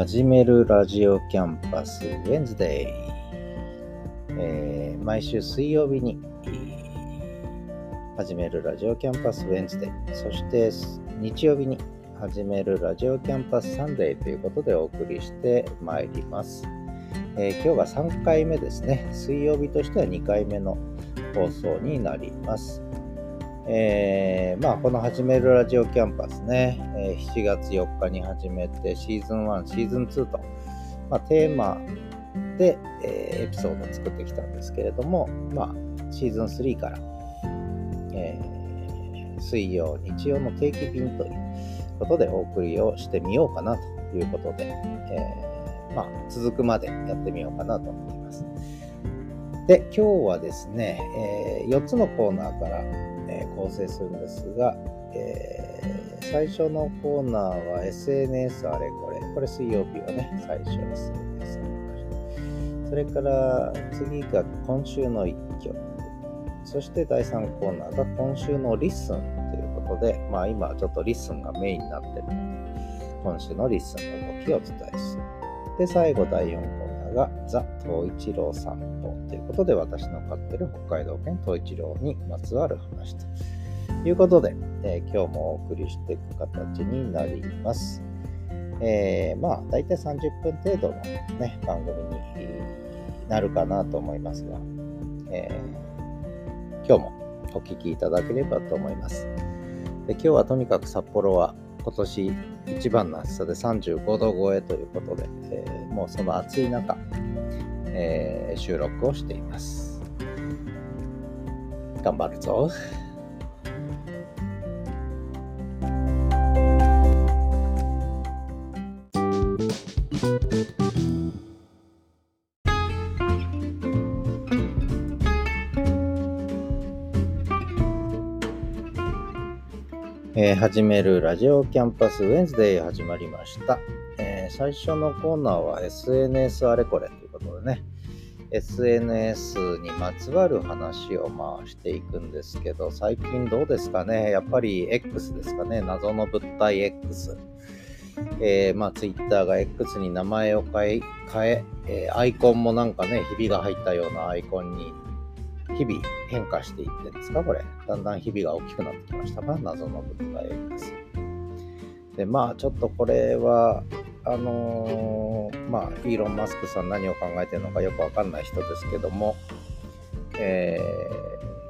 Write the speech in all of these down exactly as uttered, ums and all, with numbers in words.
始めるラジオキャンパスウェンズデイ、えー、毎週水曜日に始めるラジオキャンパスウェンズデイ、そして日曜日に始めるラジオキャンパスサンデーということでお送りしてまいります。えー、今日がさんかいめですね。水曜日としてはにかいめの放送になります。えーまあ、この始めるラジオキャンパスね、えー、しちがつよっかに始めてシーズンワン、シーズンツーと、まあ、テーマで、えー、エピソードを作ってきたんですけれども、まあ、シーズンスリーから、えー、水曜、日曜の定期便ということでお送りをしてみようかなということで、えーまあ、続くまでやってみようかなと思っています。で、今日はですね、えー、よっつのコーナーから構成するんですが、えー、最初のコーナーは エスエヌエス あれこれ、これ水曜日はね、最初 エスエヌエス あれこれ、それから次が今週の一曲、そしてだいさんコーナーが今週のリッスンということで、まあ今ちょっとリッスンがメインになってるので、今週のリッスンの動きをお伝えする。で、最後だいよんコーナーがザ・東一郎散歩ということで、私の飼ってる北海道犬東一郎にまつわる話ということで、えー、今日もお送りしていく形になります。えー、まあだいたいさんじゅっぷん程度の、ね、番組になるかなと思いますが、えー、今日もお聞きいただければと思います。で、今日はとにかく札幌は今年一番の暑さでさんじゅうごど超えということで、えー、もうその暑い中、えー、収録をしています。頑張るぞ。えー、始めるラジオキャンパスウェンズデイ始まりました。えー、最初のコーナーは エスエヌエス あれこれということでね、 エスエヌエス にまつわる話を回していくんですけど、最近どうですかね。やっぱり X ですかね、謎の物体 X、えー、まあ Twitter が X に名前を変え、変ええー、アイコンもなんかね、ひびが入ったようなアイコンに日々変化していってんですかこれ。だんだん日々が大きくなってきましたか、謎の物体 X で。まあちょっとこれはあのー、まあイーロン・マスクさん何を考えてるのかよくわかんない人ですけども、え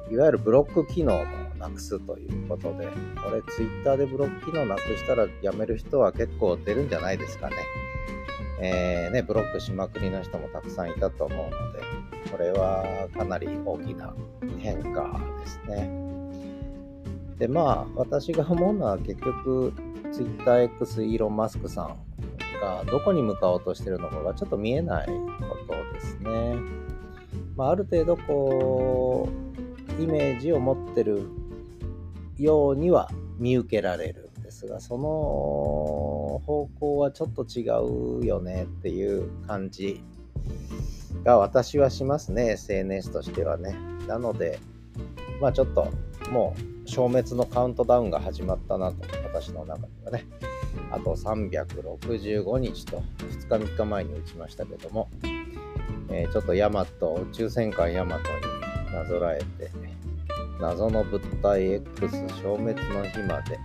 ー、いわゆるブロック機能をなくすということで、これツイッターでブロック機能なくしたらやめる人は結構出るんじゃないですかね。えー、ね、ブロックしまくりの人もたくさんいたと思うので、これはかなり大きな変化ですね。で、まあ私が思うのは結局 ツイッターエックス イーロン・マスクさんがどこに向かおうとしてるのかがちょっと見えないことですね。まあ、ある程度こうイメージを持ってるようには見受けられるんですが、その方向はちょっと違うよねっていう感じが私はしますね、エスエヌエス としてはね。なので、まあちょっともう消滅のカウントダウンが始まったなと、私の中ではね。あとさんびゃくろくじゅうごにちとふつかみっかまえに打ちましたけども、えー、ちょっとヤマト、宇宙戦艦ヤマトになぞらえて、謎の物体 X 消滅の日まで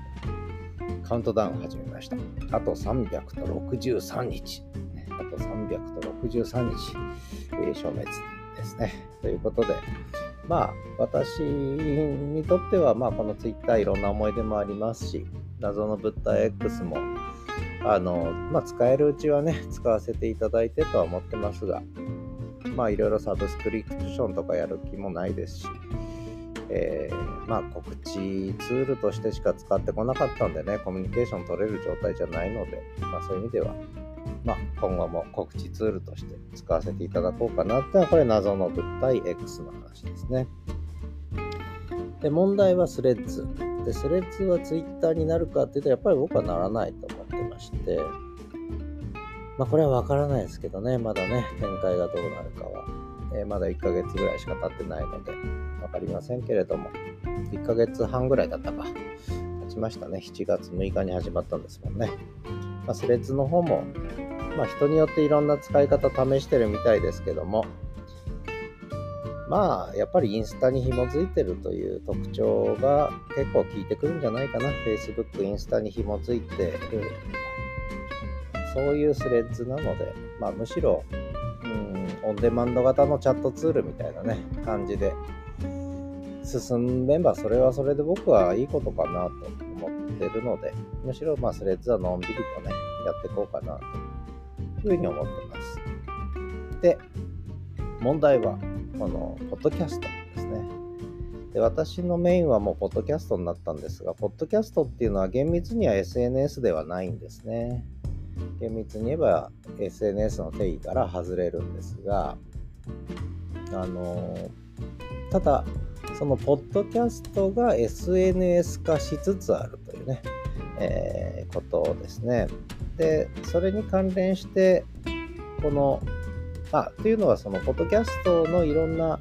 カウントダウンを始めました。あとさんびゃくろくじゅうさんにち。あとさんびゃくろくじゅうさんにち、えー、消滅ですね。ということで、まあ私にとっては、まあこのツイッターいろんな思い出もありますし、謎の物体 X もあの、まあ、使えるうちはね使わせていただいてとは思ってますが、まあいろいろサブスクリプションとかやる気もないですし、えー、まあ告知ツールとしてしか使ってこなかったんでね、コミュニケーション取れる状態じゃないので、まあそういう意味では、まあ、今後も告知ツールとして使わせていただこうかなってのは、これ謎の物体 X の話ですね。で、問題はスレッズで、スレッズはツイッターになるかっていうと、やっぱり僕はならないと思ってまして、まあこれは分からないですけどね、まだね展開がどうなるかは、えー、まだいっかげつぐらいしか経ってないので分かりませんけれども、いっかげつはんぐらいだったか経ちましたね。しちがつむいかに始まったんですもんね。まあ、スレッズの方もまあ、人によっていろんな使い方試してるみたいですけども、まあやっぱりインスタに紐づいてるという特徴が結構効いてくるんじゃないかな。 Facebook、インスタに紐づいてる、そういうスレッズなので、まあ、むしろうんオンデマンド型のチャットツールみたいなね感じで進めば、それはそれで僕はいいことかなと思ってるので、むしろまあスレッズはのんびりとねやっていこうかなというふうに思ってます。で、問題はこのポッドキャストですね。で、私のメインはもうポッドキャストになったんですが、ポッドキャストっていうのは厳密には エスエヌエス ではないんですね。厳密に言えば エスエヌエス の定義から外れるんですが、あのただそのポッドキャストが エスエヌエス 化しつつあるというね、えー、ことですね。で、それに関連してこのあというのは、そのポッドキャストのいろんな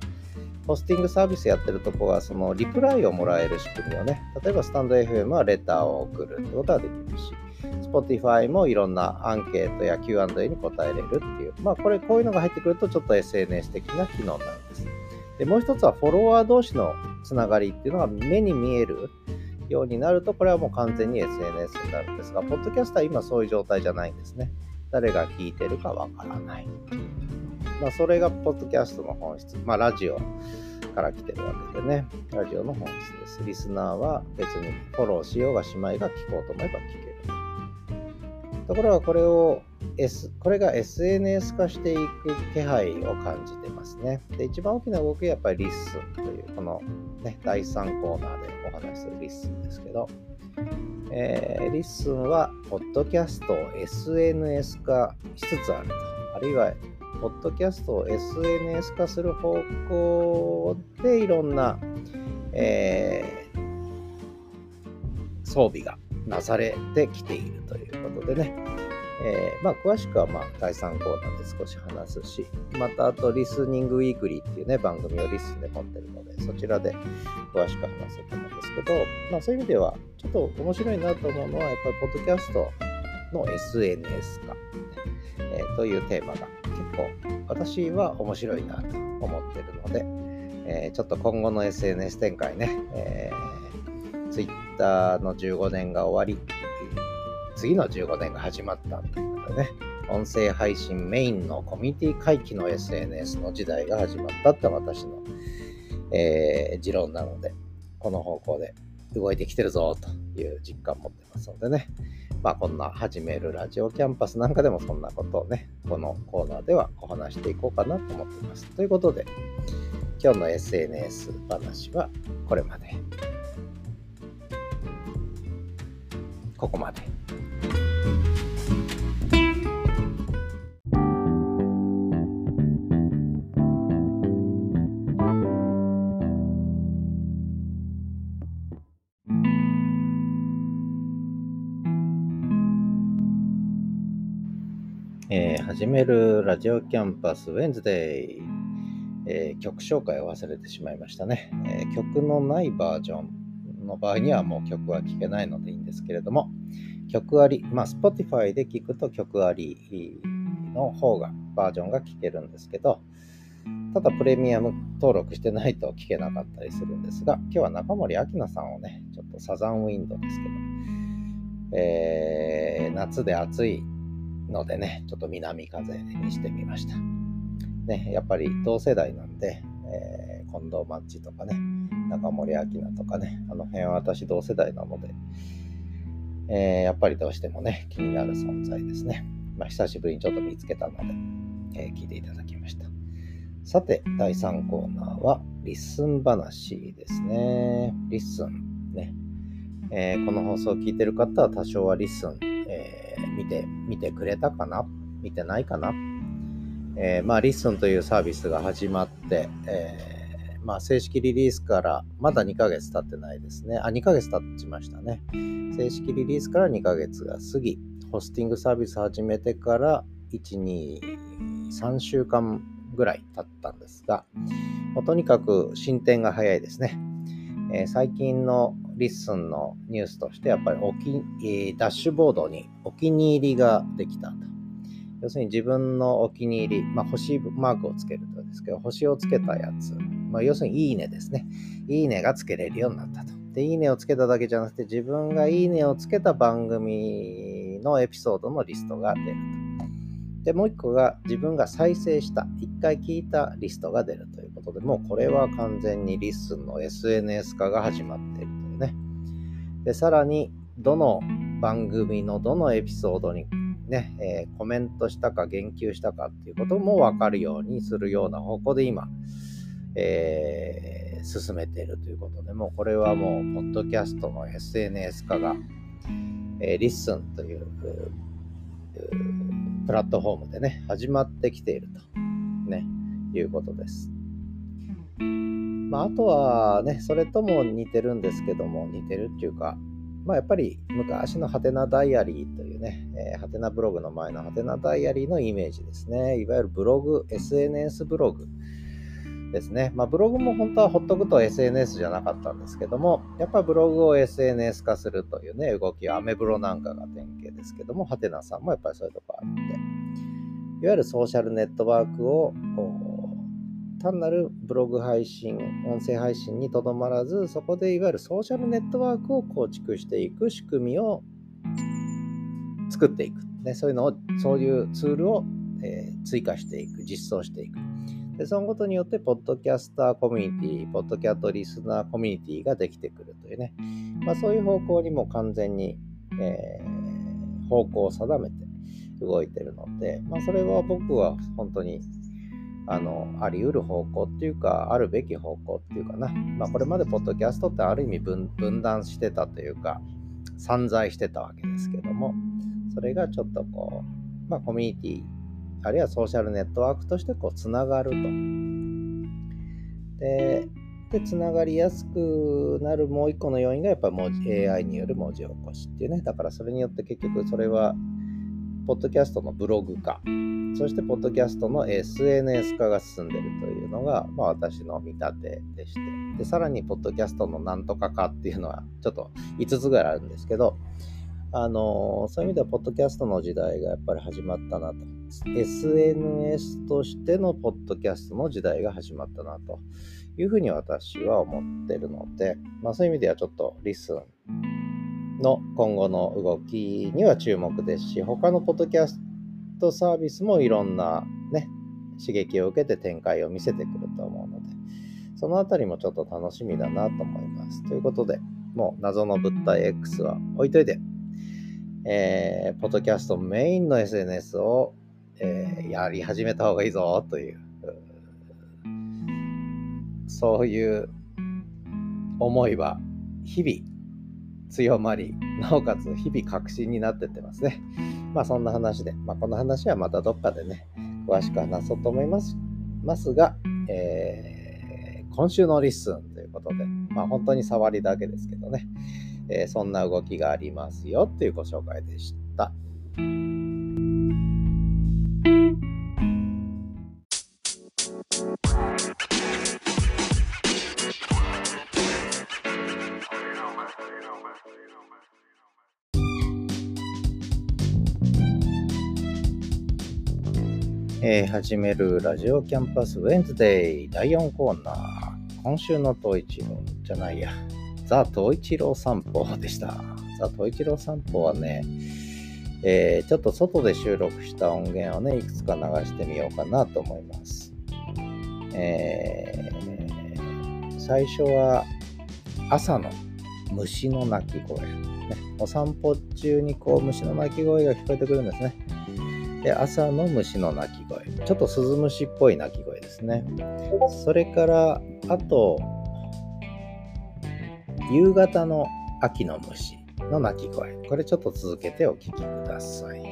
ホスティングサービスやってるとこは、そのリプライをもらえる仕組みをね、例えばスタンド エフエム はレターを送るってことはできるし、Spotify もいろんなアンケートや キューアンドエー に答えれるっていう、まあこれこういうのが入ってくるとちょっと エスエヌエス 的な機能なんです。で、もう一つはフォロワー同士のつながりっていうのが目に見えるようになると、これはもう完全に エスエヌエス になるんですが、ポッドキャストは今そういう状態じゃないんですね。誰が聞いてるかわからない。まあ、それがポッドキャストの本質、まあ、ラジオから来てるわけでね、ラジオの本質です。リスナーは別にフォローしようがしまいが、聞こうと思えば聞ける。ところがこれを、S、これが エスエヌエス 化していく気配を感じてますね。で、一番大きな動きはやっぱりリッスンというこの、ね、だいさんコーナーでお話しするリッスンですけど、えー、リッスンはポッドキャストを エスエヌエス 化しつつあると、あるいはポッドキャストを エスエヌエス 化する方向でいろんな、えー、装備がなされてきているということでね、えーまあ、詳しくはまあだいさんコーナーで少し話すし、またあとリスニングウィークリーっていうね番組をリスンで持ってるので、そちらで詳しく話せると思うんですけど、まあ、そういう意味ではちょっと面白いなと思うのは、やっぱりポッドキャストの エスエヌエス 化、えー、というテーマが結構私は面白いなと思ってるので、えー、ちょっと今後の エスエヌエス 展開ね、えー、Twitter のじゅうごねんが終わり、次のじゅうごねんが始まったということでね、音声配信メインのコミュニティ回帰の エスエヌエス の時代が始まったって私の、えー、持論なので、この方向で動いてきてるぞという実感を持ってますのでね、まあ、こんな始めるラジオキャンパスなんかでもそんなことをね、このコーナーではお話していこうかなと思っています。ということで、今日の エスエヌエス 話はこれまで。ここまで。えー、始めるラジオキャンパスウェンズデイ、えー、曲紹介を忘れてしまいましたね、えー、曲のないバージョンの場合にはもう曲は聴けないのでいいんですけれども、曲あり、まあ Spotify で聴くと曲ありの方がバージョンが聴けるんですけど、ただプレミアム登録してないと聴けなかったりするんですが、今日は中森明菜さんをねちょっとサザンウィンドですけど、えー、夏で暑いのでね、ちょっと南風にしてみました、ね、やっぱり同世代なんで、えー、近藤マッチとかね中森明菜とかね、あの辺は私同世代なので、えー、やっぱりどうしてもね気になる存在ですね。まあ、久しぶりにちょっと見つけたので、えー、聞いていただきました。さて、だいさんコーナーはリッスン話ですね。リッスンね、えー、この放送を聞いてる方は多少はリッスン、えー見て、見てくれたかな？見てないかな？えー、まあ、リッスンというサービスが始まって、えー、まあ、正式リリースから、まだにかげつ経ってないですね。あ、にかげつ経ちましたね。正式リリースからにかげつが過ぎ、ホスティングサービス始めてから、いち、に、さんしゅうかんぐらい経ったんですが、もうとにかく進展が早いですね。えー、最近のリッスンのニュースとして、やっぱりおき、えー、ダッシュボードにお気に入りができたと。要するに自分のお気に入り、まあ、星マークをつけるとですけど、星をつけたやつ、まあ、要するにいいねですね。いいねがつけれるようになったと。で、いいねをつけただけじゃなくて、自分がいいねをつけた番組のエピソードのリストが出ると。で、もう一個が自分が再生した、一回聞いたリストが出るということで、もうこれは完全にリスンの エスエヌエス 化が始まっているというね。で、さらに、どの番組のどのエピソードにね、えー、コメントしたか言及したかっていうことも分かるようにするような方向で今、えー、進めているということで、もうこれはもうポッドキャストの エスエヌエス 化が、えー、リッスンというプラットフォームでね始まってきていると、ね、いうことです。まあ、あとはね、それとも似てるんですけども、似てるっていうか、まあ、やっぱり昔のハテナダイアリーというね、えー、ハテナブログの前のハテナダイアリーのイメージですね。いわゆるブログ、エスエヌエス ブログですね。まあ、ブログも本当はほっとくと エスエヌエス じゃなかったんですけども、やっぱりブログを エスエヌエス 化するというね、動きはアメブロなんかが典型ですけども、ハテナさんもやっぱりそういうとこあって、いわゆるソーシャルネットワークを単なるブログ配信、音声配信にとどまらず、そこでいわゆるソーシャルネットワークを構築していく仕組みを作っていく、ね、そういうのを、そういうツールを、えー、追加していく、実装していく。で、そのことによってポッドキャスターコミュニティ、ポッドキャストリスナーコミュニティができてくるというね、まあ、そういう方向にも完全に、えー、方向を定めて動いてるので、まあ、それは僕は本当にあのあり得る方向っていうか、あるべき方向っていうかな、まあ、これまでポッドキャストってある意味 分, 分断してたというか散在してたわけですけども、それがちょっとこう、まあ、コミュニティあるいはソーシャルネットワークとしてこうつながると、ででつながりやすくなるもう一個の要因がやっぱり エーアイ による文字起こしっていうね、だからそれによって結局それはポッドキャストのブログ化、そしてポッドキャストの エスエヌエス 化が進んでいるというのが、まあ、私の見立てでして、でさらにポッドキャストのなんとか化っていうのはちょっといつつぐらいあるんですけど、あのー、そういう意味ではポッドキャストの時代がやっぱり始まったなと、 エスエヌエス としてのポッドキャストの時代が始まったなというふうに私は思っているので、まあ、そういう意味ではちょっとリスンの今後の動きには注目ですし、他のポッドキャストサービスもいろんな、ね、刺激を受けて展開を見せてくると思うので、そのあたりもちょっと楽しみだなと思います。ということで、もう謎の物体 X は置いといて、えー、ポッドキャストメインの エスエヌエス を、えー、やり始めた方がいいぞという、そういう思いは日々強まり、なおかつ日々確信になってってますね。まあそんな話で、まあ、この話はまたどっかでね詳しく話そうと思いますますが、えー、今週のリッスンということで、まあ本当に触りだけですけどね、えー、そんな動きがありますよっていうご紹介でした。えー、始めるラジオキャンパスウェンズデイだいよんコーナー、今週の東一郎じゃないやザ・東一郎散歩でした。ザ・東一郎散歩はね、えー、ちょっと外で収録した音源をねいくつか流してみようかなと思います。えー、最初は朝の虫の鳴き声、ね、お散歩中にこう虫の鳴き声が聞こえてくるんですね。で、朝の虫の鳴き声、ちょっとスズムシっぽい鳴き声ですね。それからあと夕方の秋の虫の鳴き声、これちょっと続けてお聞きください。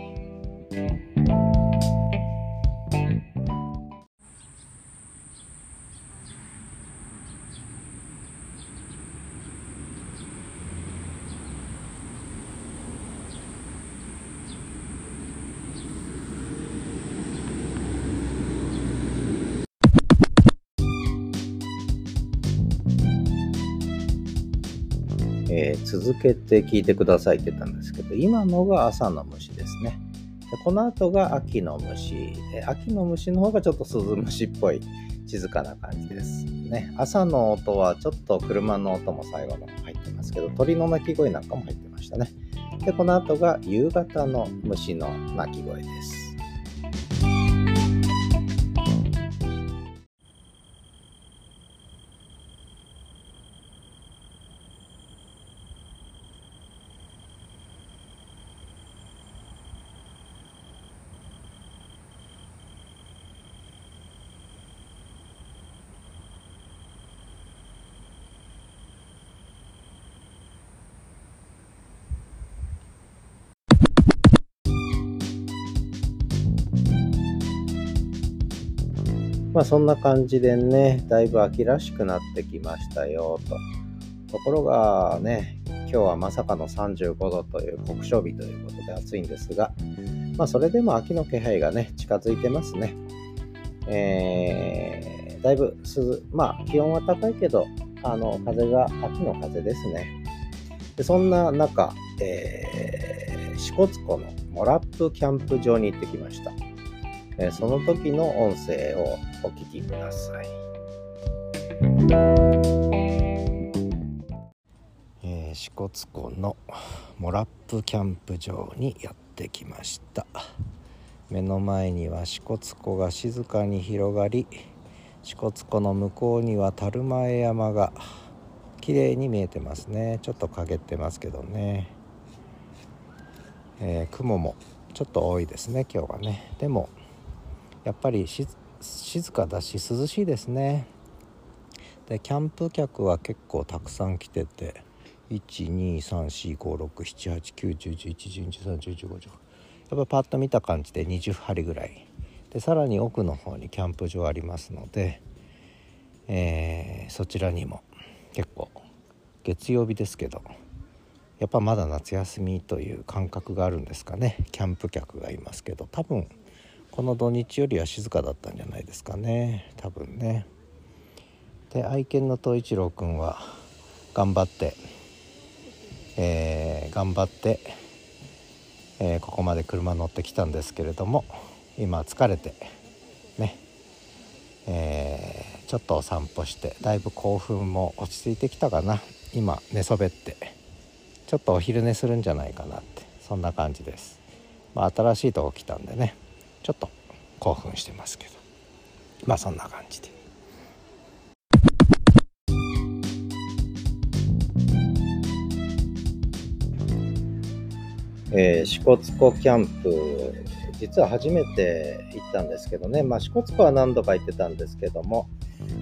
続けて聞いてくださいって言ったんですけど、今のが朝の虫ですね。でこの後が秋の虫で、秋の虫の方がちょっとスズムシっぽい静かな感じですね。朝の音はちょっと車の音も最後の入ってますけど、鳥の鳴き声なんかも入ってましたね。でこの後が夕方の虫の鳴き声です。まあそんな感じでね、だいぶ秋らしくなってきましたよと。ところがね、今日はまさかのさんじゅうごどという酷暑日ということで暑いんですが、まあそれでも秋の気配がね、近づいてますね。えー、だいぶ涼、まあ気温は高いけど、あの風が秋の風ですね。でそんな中、えー、支笏湖のモラップキャンプ場に行ってきました。その時の音声をお聞きください。えー、支笏湖のモラップキャンプ場にやってきました。目の前には支笏湖が静かに広がり、支笏湖の向こうには樽前山が綺麗に見えてますね。ちょっと陰ってますけどね。えー、雲もちょっと多いですね今日はね。でもやっぱりし静かだし涼しいですね。でキャンプ客は結構たくさん来てて いち、に、さん、し、ご、ろく、しち、はち、きゅう、じゅう、じゅういち、じゅうに、じゅうさん、じゅうよん、じゅうご、じゅうろく やっぱパッと見た感じでにじゅうはりぐらいで、さらに奥の方にキャンプ場ありますので、えー、そちらにも結構月曜日ですけどやっぱまだ夏休みという感覚があるんですかね。キャンプ客がいますけど多分この土日よりは静かだったんじゃないですかね、多分ね。で愛犬の東一郎くんは頑張って、えー、頑張って、えー、ここまで車乗ってきたんですけれども、今疲れてね、えー、ちょっとお散歩してだいぶ興奮も落ち着いてきたかな。今寝そべってちょっとお昼寝するんじゃないかなって、そんな感じです。まあ新しいとこ来たんでね、ちょっと興奮してますけど、まあそんな感じで。えー、支笏湖キャンプ実は初めて行ったんですけどね、まあ、支笏湖は何度か行ってたんですけども、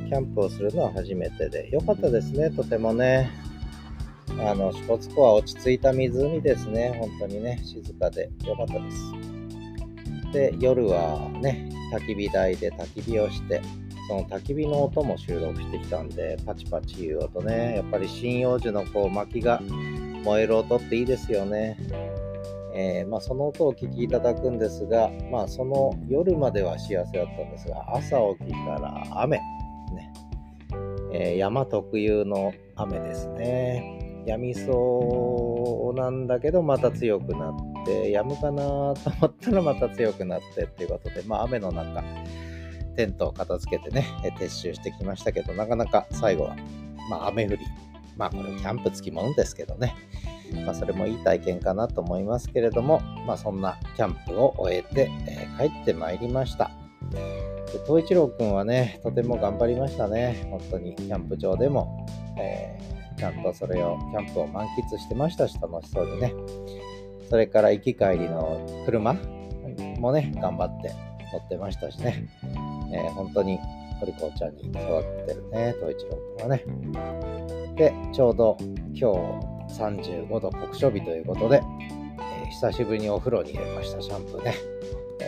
キャンプをするのは初めてで良かったですね。とてもね、あの支笏湖は落ち着いた湖ですね。本当にね、静かで良かったです。で夜はね、焚き火台で焚き火をして、その焚き火の音も収録してきたんで、パチパチいう音ね、やっぱり針葉樹のこう薪が燃える音っていいですよね。えー、まあその音をお聞きいただくんですが、まあその夜までは幸せだったんですが、朝起きたら雨ね、えー、山特有の雨ですね。やみそうなんだけどまた強くなって、やむかなと思ったらまた強くなってっていうことで、まあ雨の中テントを片付けてね撤収してきましたけど、なかなか最後はまあ雨降り、まあこれキャンプ付きものですけどね、まあそれもいい体験かなと思いますけれども、まあそんなキャンプを終えて、えー、帰ってまいりました。で東一郎くんはね、とても頑張りましたね。本当にキャンプ場でも、えーちゃんとそれをキャンプを満喫してましたし、楽しそうにね。それから行き帰りの車もね、頑張って乗ってましたしね、えー、本当に堀子ちゃんに育ってるね、東一郎君はね。でちょうど今日さんじゅうごど酷暑日ということで、えー、久しぶりにお風呂に入れました。シャンプーね、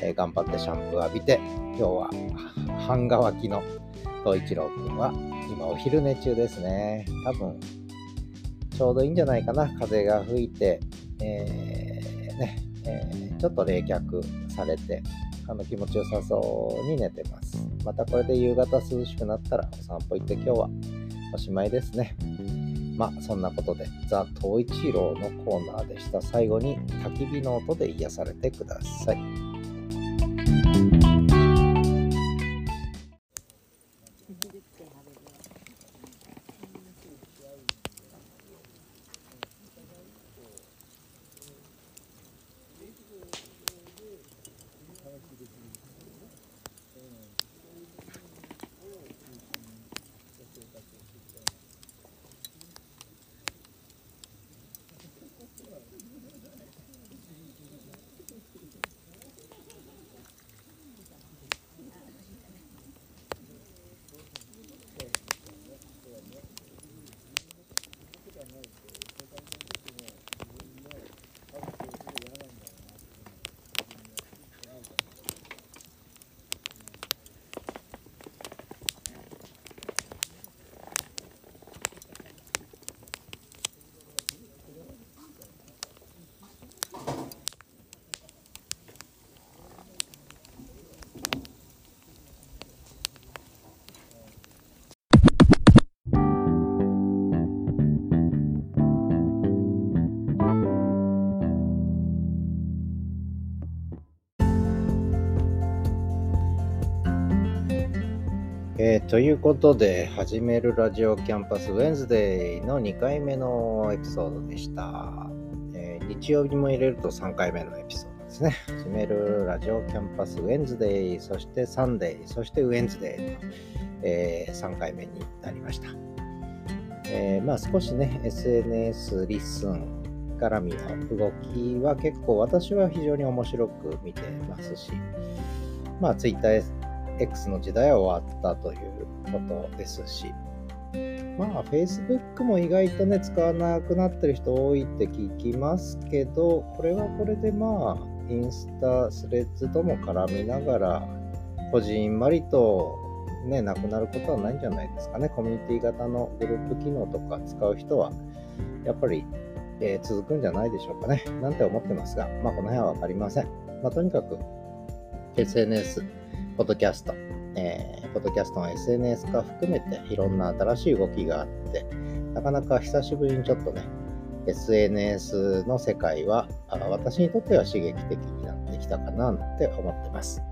えー、頑張ってシャンプー浴びて、今日は半乾きの東一郎君は今お昼寝中ですね。多分ちょうどいいんじゃないかな。風が吹いて、えーねえー、ちょっと冷却されて、あの気持ちよさそうに寝てます。またこれで夕方涼しくなったらお散歩行って、今日はおしまいですね。まあそんなことでザ・トウイチローのコーナーでした。最後に焚き火の音で癒されてください。えー、ということで始めるラジオキャンパスウェンズデーのにかいめのエピソードでした、えー、日曜日も入れるとさんかいめのエピソードですね。始めるラジオキャンパスウェンズデー、そしてサンデー、そしてウェンズデーと、えー、さんかいめになりました、えー、まあ少しね エスエヌエス リスン絡みの動きは結構私は非常に面白く見てますし、まあ ツイッターエックス の時代は終わったということですし、まあ Facebook も意外とね使わなくなってる人多いって聞きますけど、これはこれでまあインスタスレッズとも絡みながらこじんまりとねなくなることはないんじゃないですかね。コミュニティ型のグループ機能とか使う人はやっぱり、えー、続くんじゃないでしょうかねなんて思ってますが、まあこの辺はわかりません。まあとにかく エスエヌエスポッドキャスト、えー、ポッドキャストの エスエヌエス 化含めていろんな新しい動きがあって、なかなか久しぶりにちょっとね、エスエヌエス の世界は私にとっては刺激的になってきたかなって思ってます。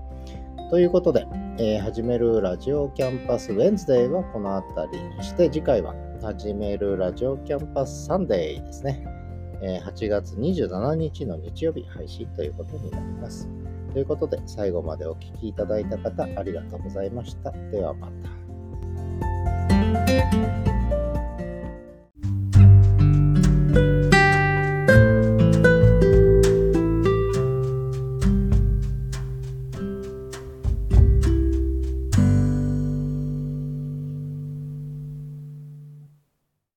ということで、えー、始めるラジオキャンパスウェンズデーはこのあたりにして、次回は始めるラジオキャンパスサンデーですね、えー、はちがつにじゅうしちにちの日曜日配信ということになります。ということで最後までお聞きいただいた方ありがとうございました。ではまた。